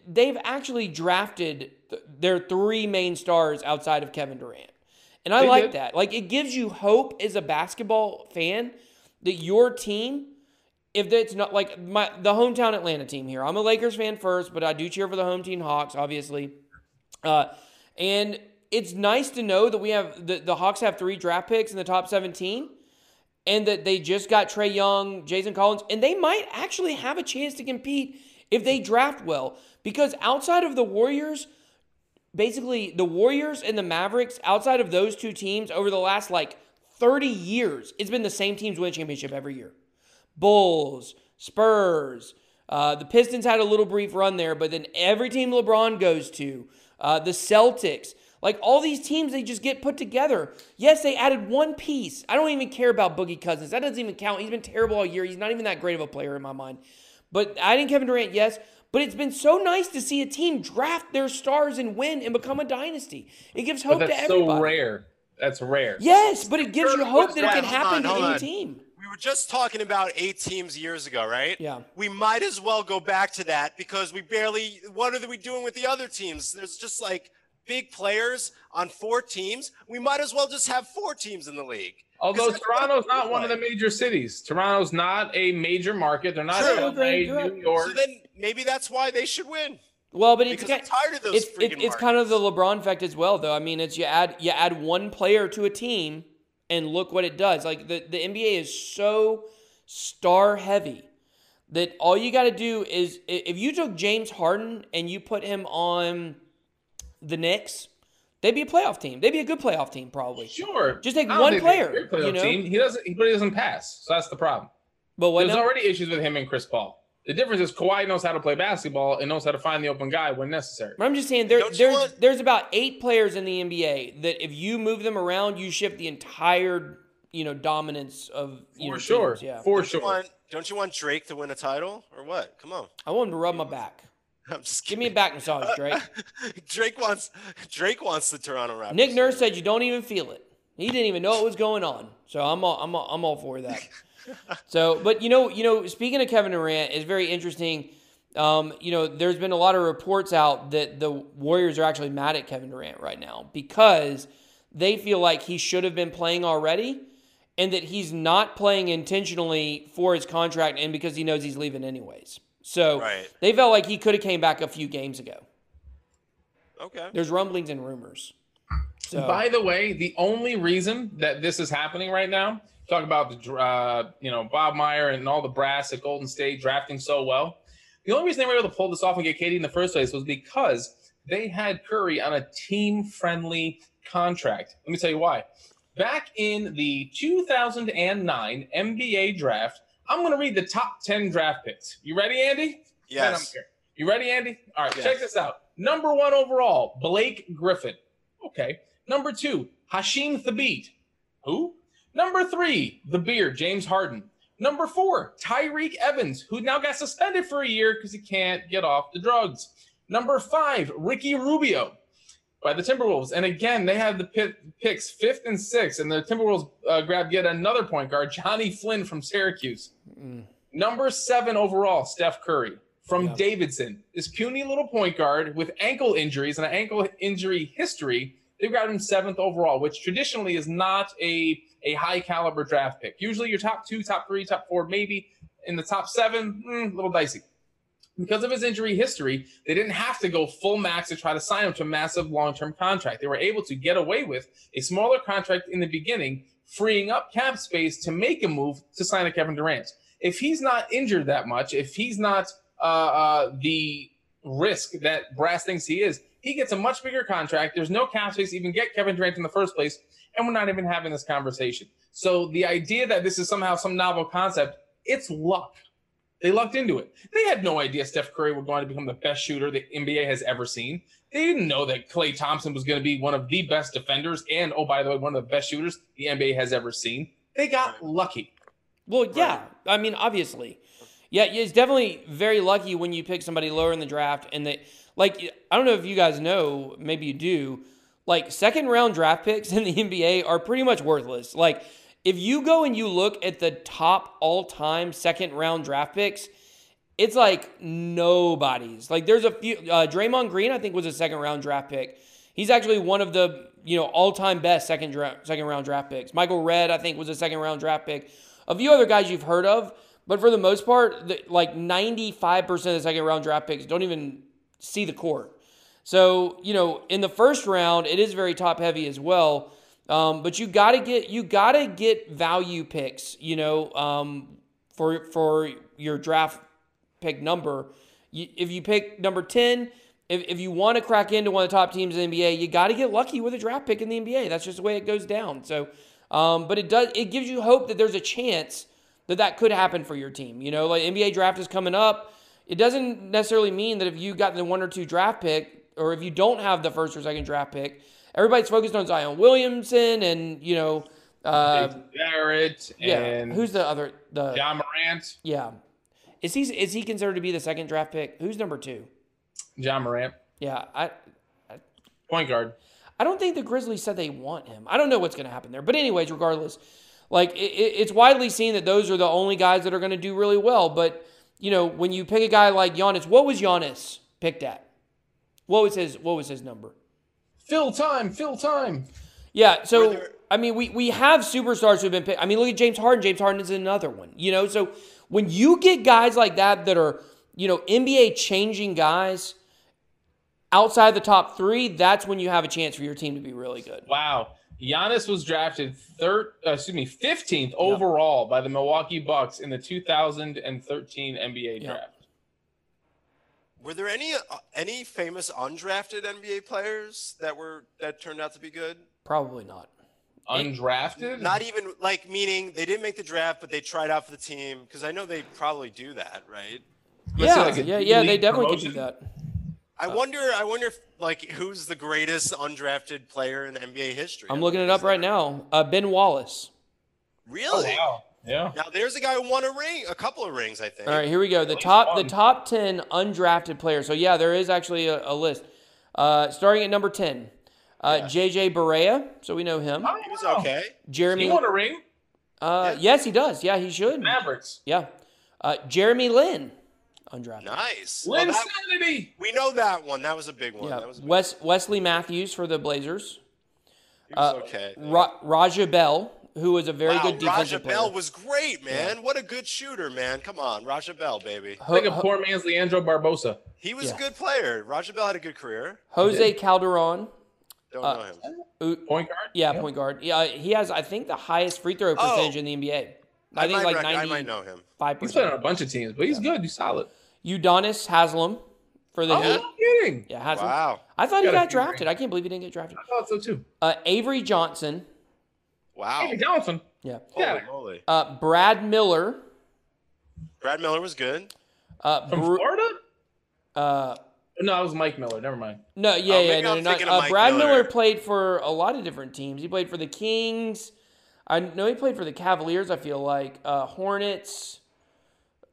they've actually drafted th- their three main stars outside of Kevin Durant. And I they like did. that. Like, it gives you hope as a basketball fan that your team, if it's not like my the hometown Atlanta team here, I'm a Lakers fan first, but I do cheer for the home team Hawks, obviously. Uh, and it's nice to know that we have the, the Hawks have three draft picks in the top seventeen, and that they just got Trae Young, Jason Collins, and they might actually have a chance to compete if they draft well. Because outside of the Warriors, basically the Warriors and the Mavericks, outside of those two teams over the last like thirty years, it's been the same teams win a championship every year. Bulls, Spurs, uh, the Pistons had a little brief run there, but then every team LeBron goes to, uh, the Celtics, Like, all these teams, they just get put together. Yes, they added one piece. I don't even care about Boogie Cousins. That doesn't even count. He's been terrible all year. He's not even that great of a player in my mind. But adding Kevin Durant, yes. But it's been so nice to see a team draft their stars and win and become a dynasty. It gives hope to everybody. That's so rare. That's rare. Yes, but it gives you hope that it can happen to any team. We were just talking about eight teams years ago, right? Yeah. We might as well go back to that because we barely – what are we doing with the other teams? There's just like big players on four teams. We might as well just have four teams in the league. Although Toronto's not one of the major cities. Toronto's not a major market. They're not L A, New York. So then maybe that's why they should win. Well, but it's kind, tired of those it's, it, it's kind of the LeBron effect as well, though. I mean, it's you add you add one player to a team, and look what it does. Like the, the N B A is so star heavy that all you got to do is if you took James Harden and you put him on the Knicks, they'd be a playoff team. They'd be a good playoff team, probably. Sure, just take one player. You know, team. He doesn't. He, but he doesn't pass, so that's the problem. But what there's no? already issues with him and Chris Paul. The difference is Kawhi knows how to play basketball and knows how to find the open guy when necessary. But I'm just saying there, there's want... there's about eight players in the N B A that if you move them around, you shift the entire you know dominance of you for know, sure, teams. Yeah. for don't sure. You want, don't you want Drake to win a title or what? Come on, I want him to rub my back. I'm just kidding. Give me a back massage, Drake. Drake wants Drake wants the Toronto Raptors. Nick Nurse said you don't even feel it. He didn't even know what was going on. So I'm all, I'm all, I'm all for that. So, but you know, you know, speaking of Kevin Durant, it's very interesting. Um, you know, there's been a lot of reports out that the Warriors are actually mad at Kevin Durant right now because they feel like he should have been playing already and that he's not playing intentionally for his contract and because he knows he's leaving anyways. So right. They felt like he could have came back a few games ago. Okay. There's rumblings and rumors. So, by the way, the only reason that this is happening right now talk about the, uh, you know, Bob Meyer and all the brass at Golden State drafting so well. The only reason they were able to pull this off and get Katie in the first place was because they had Curry on a team-friendly contract. Let me tell you why. Back in the two thousand nine N B A draft, I'm going to read the top ten draft picks. You ready, Andy? Yes. Man, you ready, Andy? All right, yes. Check this out. Number one overall, Blake Griffin. Okay. Number two, Hashim Thabit. Who? Number three, the beard, James Harden. Number four, Tyreke Evans, who now got suspended for a year because he can't get off the drugs. Number five, Ricky Rubio by the Timberwolves. And again, they had the pit, picks fifth and sixth, and the Timberwolves uh, grabbed yet another point guard, Johnny Flynn from Syracuse. Mm. Number seven overall, Steph Curry from yeah. Davidson. This puny little point guard with ankle injuries and an ankle injury history, they've got him seventh overall, which traditionally is not a a high-caliber draft pick. Usually your top two, top three, top four, maybe in the top seven, mm, a little dicey. Because of his injury history, they didn't have to go full max to try to sign him to a massive long-term contract. They were able to get away with a smaller contract in the beginning, freeing up cap space to make a move to sign a Kevin Durant. If he's not injured that much, if he's not uh, uh, the risk that Brass thinks he is, he gets a much bigger contract. There's no cap space to even get Kevin Durant in the first place, and we're not even having this conversation. So the idea that this is somehow some novel concept, it's luck. They lucked into it. They had no idea Steph Curry was going to become the best shooter the N B A has ever seen. They didn't know that Klay Thompson was going to be one of the best defenders and, oh, by the way, one of the best shooters the N B A has ever seen. They got lucky. Well, yeah. I mean, obviously. Yeah, it's definitely very lucky when you pick somebody lower in the draft and they – like, I don't know if you guys know, maybe you do, like, second-round draft picks in the N B A are pretty much worthless. Like, if you go and you look at the top all-time second-round draft picks, it's like nobody's. Like, there's a few uh, – Draymond Green, I think, was a second-round draft pick. He's actually one of the, you know, all-time best second dra- second-round draft picks. Michael Redd, I think, was a second-round draft pick. A few other guys you've heard of, but for the most part, the, like, ninety-five percent of the second-round draft picks don't even – see the court. So, you know, in the first round, it is very top heavy as well. Um, but you gotta get you gotta get value picks, you know, um, for for your draft pick number. You, if you pick number ten, if if you want to crack into one of the top teams in the N B A, you gotta get lucky with a draft pick in the N B A. That's just the way it goes down. So, um, but it does it gives you hope that there's a chance that that could happen for your team. You know, like N B A draft is coming up. It doesn't necessarily mean that if you got the one or two draft pick or if you don't have the first or second draft pick, everybody's focused on Zion Williamson and, you know, uh, Barrett yeah. and who's the other the John Morant. Yeah, is he is he considered to be the second draft pick? Who's number two? John Morant. Yeah, I, I point guard. I don't think the Grizzlies said they want him. I don't know what's going to happen there. But anyways, regardless, like it, it's widely seen that those are the only guys that are going to do really well. But you know, when you pick a guy like Giannis, what was Giannis picked at? What was his What was his number? Fill time, fill time. Yeah. So I mean, we we have superstars who've been picked. I mean, look at James Harden. James Harden is another one. You know, so when you get guys like that that are, you know, N B A changing guys outside the top three, that's when you have a chance for your team to be really good. Wow. Giannis was drafted third, uh, excuse me, fifteenth overall yep. by the Milwaukee Bucks in the two thousand thirteen N B A yep. draft. Were there any uh, any famous undrafted N B A players that were that turned out to be good? Probably not. Undrafted? Not even, like, meaning they didn't make the draft, but they tried out for the team, because I know they probably do that, right? Yeah, like yeah, yeah, they definitely could do that. I uh, wonder, I wonder, if, like, who's the greatest undrafted player in N B A history? I'm looking it up right now. Uh, Ben Wallace. Really? Oh, wow. Yeah. Now there's a guy who won a ring, a couple of rings, I think. All right, here we go. The top, the top ten undrafted players. So yeah, there is actually a, a list. Uh, starting at number ten, uh, yeah. J J Barea. So we know him. Oh, he's okay. Jeremy. He won a ring. Uh, yeah. Yes, he does. Yeah, he should. Mavericks. Yeah. Uh, Jeremy Lin, undrafted. Nice. Lin well, Sanity. We know that one. That was a big one. Yeah. That was a big Wes, one. Wesley Matthews for the Blazers. He was uh, okay. Ra- Raja Bell. Who was a very wow, good defensive Raja player. Bell was great, man. Yeah. What a good shooter, man. Come on, Raja Bell, baby. Ho- like a poor man's Leandro Barbosa. He was yeah. a good player. Raja Bell had a good career. Jose Calderon. Don't uh, know him. Point guard? Yeah, yeah, point guard. Yeah, he has, I think, the highest free throw percentage oh, in the N B A. I, I think like ninety-five percent. I might know him. He's played on a bunch of teams, but he's yeah. good. He's solid. Udonis Haslem for the oh, Heat. No kidding. Yeah, Haslem. Wow. I thought he, he got, got drafted. Ring. I can't believe he didn't get drafted. I thought so, too. Uh, Avery Johnson. Wow. Avery Johnson. Yeah. Holy moly. Uh, Brad Miller. Brad Miller was good. Uh, From Bru- Florida? Uh, no, it was Mike Miller. Never mind. No, yeah, oh, yeah. No, no, not, uh, Brad Miller. Miller played for a lot of different teams. He played for the Kings. I know he played for the Cavaliers, I feel like. Uh, Hornets,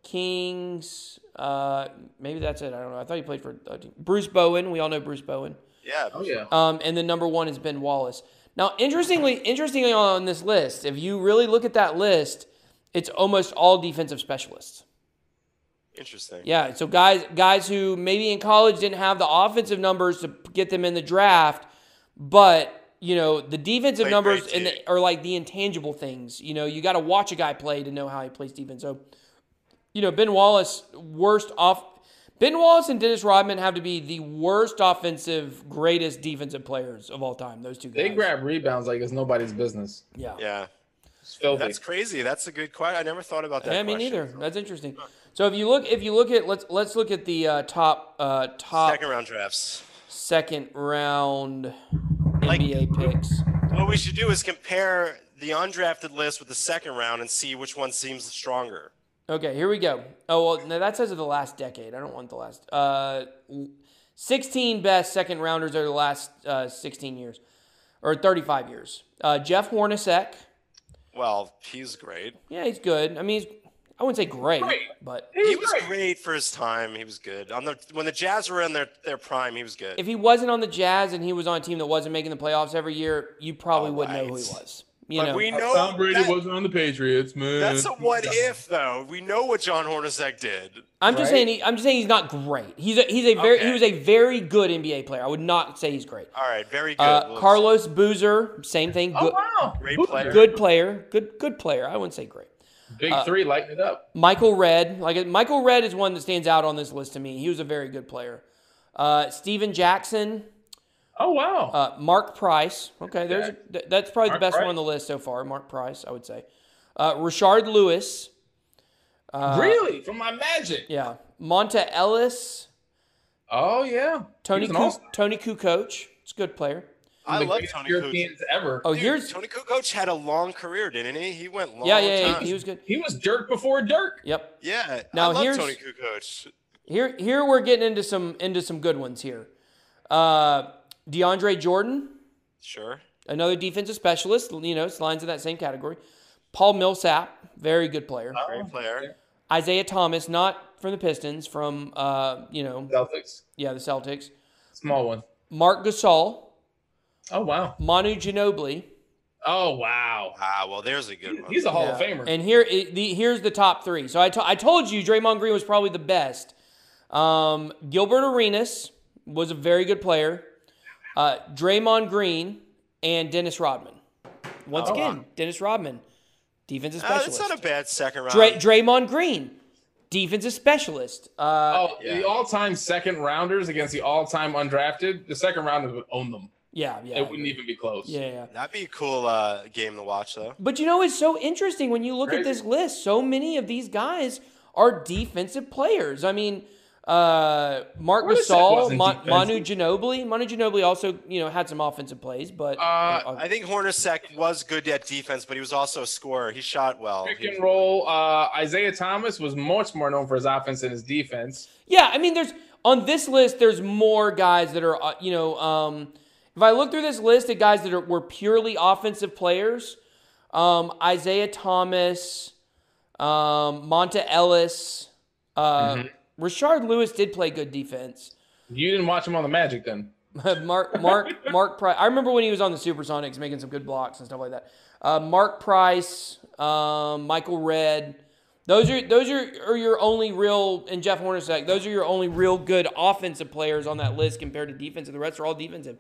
Kings. Uh, maybe that's it. I don't know. I thought he played for uh, Bruce Bowen. We all know Bruce Bowen. Yeah. Oh, yeah. Um, and then number one is Ben Wallace. Now, interestingly, interestingly on this list, if you really look at that list, it's almost all defensive specialists. Interesting. Yeah, so guys guys who maybe in college didn't have the offensive numbers to get them in the draft, but, you know, the defensive numbers and the, are like the intangible things. You know, you got to watch a guy play to know how he plays defense. So, you know, Ben Wallace, worst off... Ben Wallace and Dennis Rodman have to be the worst offensive, greatest defensive players of all time. Those two guys. They grab rebounds like it's nobody's business. Yeah. Yeah. It's filthy. That's crazy. That's a good question. I never thought about that. Yeah, me neither. That's interesting. So if you look, if you look at let's let's look at the uh, top uh, top second round drafts. Second round like, N B A picks. What we should do is compare the undrafted list with the second round and see which one seems stronger. Okay, here we go. Oh, well, no, that says of the last decade. I don't want the last. Uh, sixteen best second-rounders over the last uh, sixteen years, or thirty-five years. Uh, Jeff Hornacek. Well, he's great. Yeah, he's good. I mean, he's, I wouldn't say great, great. but... He was, he was great. great for his time. He was good. On the When the Jazz were in their, their prime, he was good. If he wasn't on the Jazz and he was on a team that wasn't making the playoffs every year, you probably All wouldn't right. know who he was. You like know, we know Tom Brady that, wasn't on the Patriots, man. That's a what if, though. We know what John Hornacek did. I'm right? just saying. He, I'm just saying he's not great. He's a, he's a very okay. he was a very good N B A player. I would not say he's great. All right, very good. Uh, we'll Carlos see. Boozer, same thing. Good, oh wow, great player. Good player. Good good player. I wouldn't say great. Big uh, three, lighten it up. Michael Redd, like Michael Redd, is one that stands out on this list to me. He was a very good player. Uh, Steven Jackson. Oh, wow. Uh, Mark Price. Okay, there's th- that's probably Mark the best Price. one on the list so far. Mark Price, I would say. Uh, Rashard Lewis. Uh, really? From my Magic? Yeah. Monta Ellis. Oh, yeah. Tony Ku- awesome. Tony Kukoc. He's a good player. I love Tony Kukoc. Ever. Oh, Dude, here's Tony Kukoc had a long career, didn't he? He went long. Yeah, yeah, yeah he, he was good. He was Dirk before Dirk. Yep. Yeah, now, I love here's, Tony Kukoc. Here, here we're getting into some into some good ones here. Uh... DeAndre Jordan. Sure. Another defensive specialist, you know, lines in that same category. Paul Millsap, very good player. Oh, great player. Isaiah Thomas, not from the Pistons, from, uh, you know. Celtics. Yeah, the Celtics. Small one. Mark Gasol. Oh, wow. Manu Ginobili. Oh, wow. Ah, well, there's a good one. He's a Hall yeah. of Famer. And here, the, here's the top three. So I, to, I told you Draymond Green was probably the best. Um, Gilbert Arenas was a very good player. Uh, Draymond Green and Dennis Rodman. Once oh, again, wow. Dennis Rodman, defensive specialist. Uh, that's not a bad second round. Dray- Draymond Green, defensive specialist. Uh, oh, yeah. The all-time second rounders against the all-time undrafted, the second rounders would own them. Yeah, yeah. It wouldn't even be close. Yeah, yeah. That'd be a cool uh, game to watch, though. But, you know, it's so interesting when you look Crazy. at this list. So many of these guys are defensive players. I mean, uh, Mark Gasol, Ma- Manu Ginobili. Manu Ginobili also, you know, had some offensive plays. But uh, uh, I think Hornacek was good at defense, but he was also a scorer. He shot well. Pick and roll. Uh, Isaiah Thomas was much more known for his offense than his defense. Yeah, I mean, there's on this list, there's more guys that are, uh, you know, um, if I look through this list of guys that are, were purely offensive players, um, Isaiah Thomas, um, Monta Ellis, uh, mm-hmm. Rashard Lewis did play good defense. You didn't watch him on the Magic then. Mark Mark Mark Price. I remember when he was on the Supersonics making some good blocks and stuff like that. Uh, Mark Price, um, Michael Redd. Those are those are, are your only real, and Jeff Hornacek, those are your only real good offensive players on that list compared to defensive. The rest are all defensive.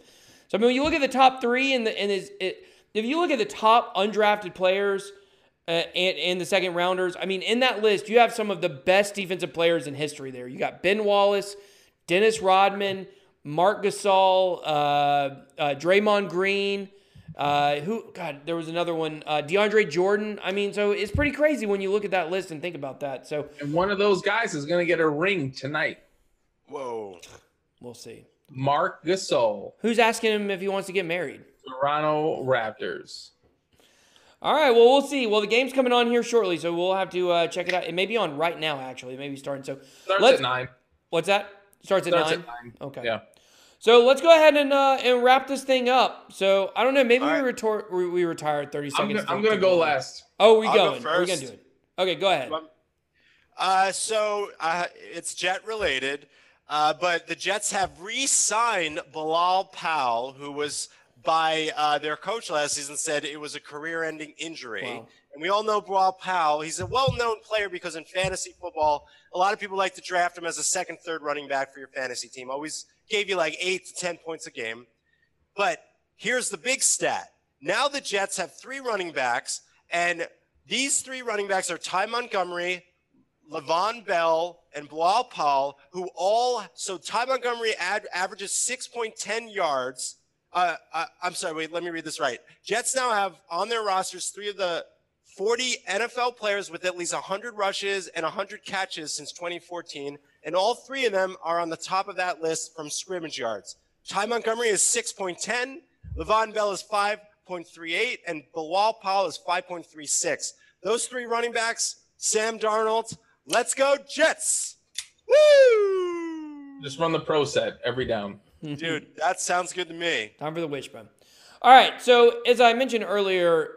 So, I mean, when you look at the top three, and the and is it, if you look at the top undrafted players uh, and, and the second rounders, I mean, in that list, you have some of the best defensive players in history there. You got Ben Wallace, Dennis Rodman, Mark Gasol, uh, uh, Draymond Green, uh, who, God, there was another one, uh, DeAndre Jordan. I mean, so it's pretty crazy when you look at that list and think about that. So, and one of those guys is going to get a ring tonight. Whoa. We'll see. Mark Gasol. Who's asking him if he wants to get married? Toronto Raptors. All right, well, we'll see. Well, the game's coming on here shortly, so we'll have to uh, check it out. It may be on right now, actually. It may be starting. So Starts let's, at nine. What's that? Starts, Starts at, nine? at nine. Okay. Yeah. So let's go ahead and uh, and wrap this thing up. So, I don't know. Maybe right. we, retor- we, we retire thirty seconds. I'm going to go last. Oh, we I'll going. Go We're going to do it. Okay, go ahead. Uh, so, uh, it's Jet-related. Uh, but the Jets have re-signed Bilal Powell, who was by uh, their coach last season said it was a career-ending injury. Wow. And we all know Bilal Powell. He's a well-known player because in fantasy football, a lot of people like to draft him as a second, third running back for your fantasy team. Always gave you like eight to ten points a game. But here's the big stat. Now the Jets have three running backs, and these three running backs are Ty Montgomery, Le'Veon Bell, and Bilal Powell, who all – so Ty Montgomery ad, averages six point one zero yards. Uh, I, I'm sorry, wait, let me read this right. Jets now have on their rosters three of the forty N F L players with at least one hundred rushes and one hundred catches since twenty fourteen, and all three of them are on the top of that list from scrimmage yards. Ty Montgomery is six point one zero, Le'Veon Bell is five point three eight, and Bilal Powell is five point three six. Those three running backs, Sam Darnold – let's go, Jets! Woo! Just run the pro set every down. Dude, that sounds good to me. Time for the wishbone. All right, so as I mentioned earlier,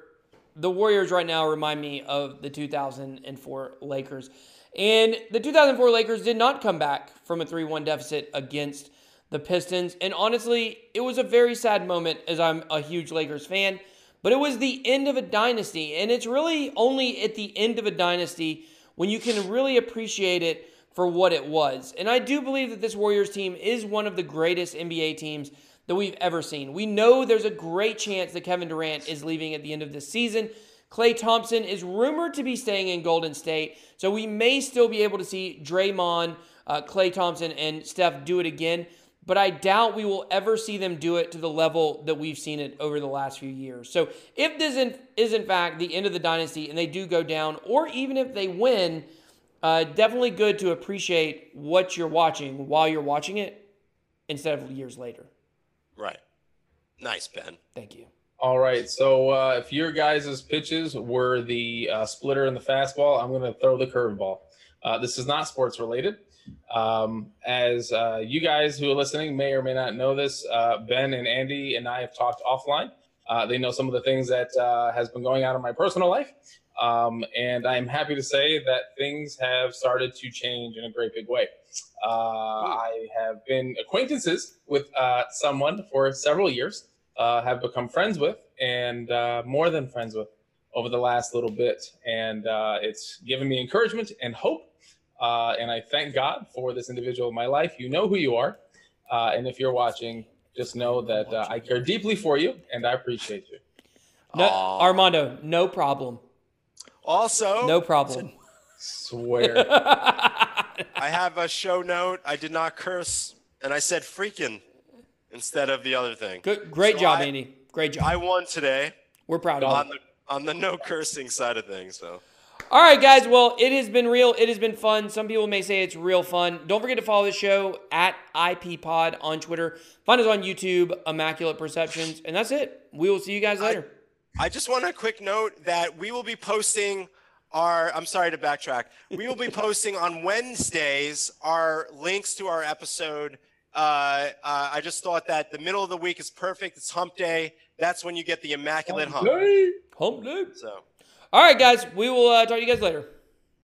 the Warriors right now remind me of the two thousand four Lakers. And the two thousand four Lakers did not come back from a three one deficit against the Pistons. And honestly, it was a very sad moment as I'm a huge Lakers fan. But it was the end of a dynasty. And it's really only at the end of a dynasty when you can really appreciate it for what it was. And I do believe that this Warriors team is one of the greatest N B A teams that we've ever seen. We know there's a great chance that Kevin Durant is leaving at the end of this season. Klay Thompson is rumored to be staying in Golden State, so we may still be able to see Draymond, uh, Klay Thompson, and Steph do it again, but I doubt we will ever see them do it to the level that we've seen it over the last few years. So if this in, is, in fact, the end of the dynasty and they do go down, or even if they win, uh, definitely good to appreciate what you're watching while you're watching it instead of years later. Right. Nice, Ben. Thank you. All right, so uh, if your guys' pitches were the uh, splitter and the fastball, I'm going to throw the curveball. Uh, this is not sports related. Um, as uh, you guys who are listening may or may not know this, uh, Ben and Andy and I have talked offline. Uh, they know some of the things that uh, has been going on in my personal life. Um, and I'm happy to say that things have started to change in a great big way. Uh, I have been acquaintances with uh, someone for several years. Uh, have become friends with and uh, more than friends with over the last little bit. And uh, it's given me encouragement and hope. Uh, and I thank God for this individual in my life. You know who you are. Uh, and if you're watching, just know that uh, I care deeply for you and I appreciate you. No, Armando, no problem. Also, no problem. Swear. I have a show note. I did not curse and I said freaking. Instead of the other thing. Good, great so job, I, Andy. Great job. I won today. We're proud of on you. The, on the no cursing side of things. So. All right, guys. Well, it has been real. It has been fun. Some people may say it's real fun. Don't forget to follow the show at I P Pod on Twitter. Find us on YouTube, Immaculate Perceptions. And that's it. We will see you guys later. I, I just want a quick note that we will be posting our – I'm sorry to backtrack. We will be posting on Wednesdays our links to our episode – Uh, uh, I just thought that the middle of the week is perfect. It's hump day. That's when you get the immaculate hump. Hump day. Hump day. So. All right, guys. We will uh, talk to you guys later.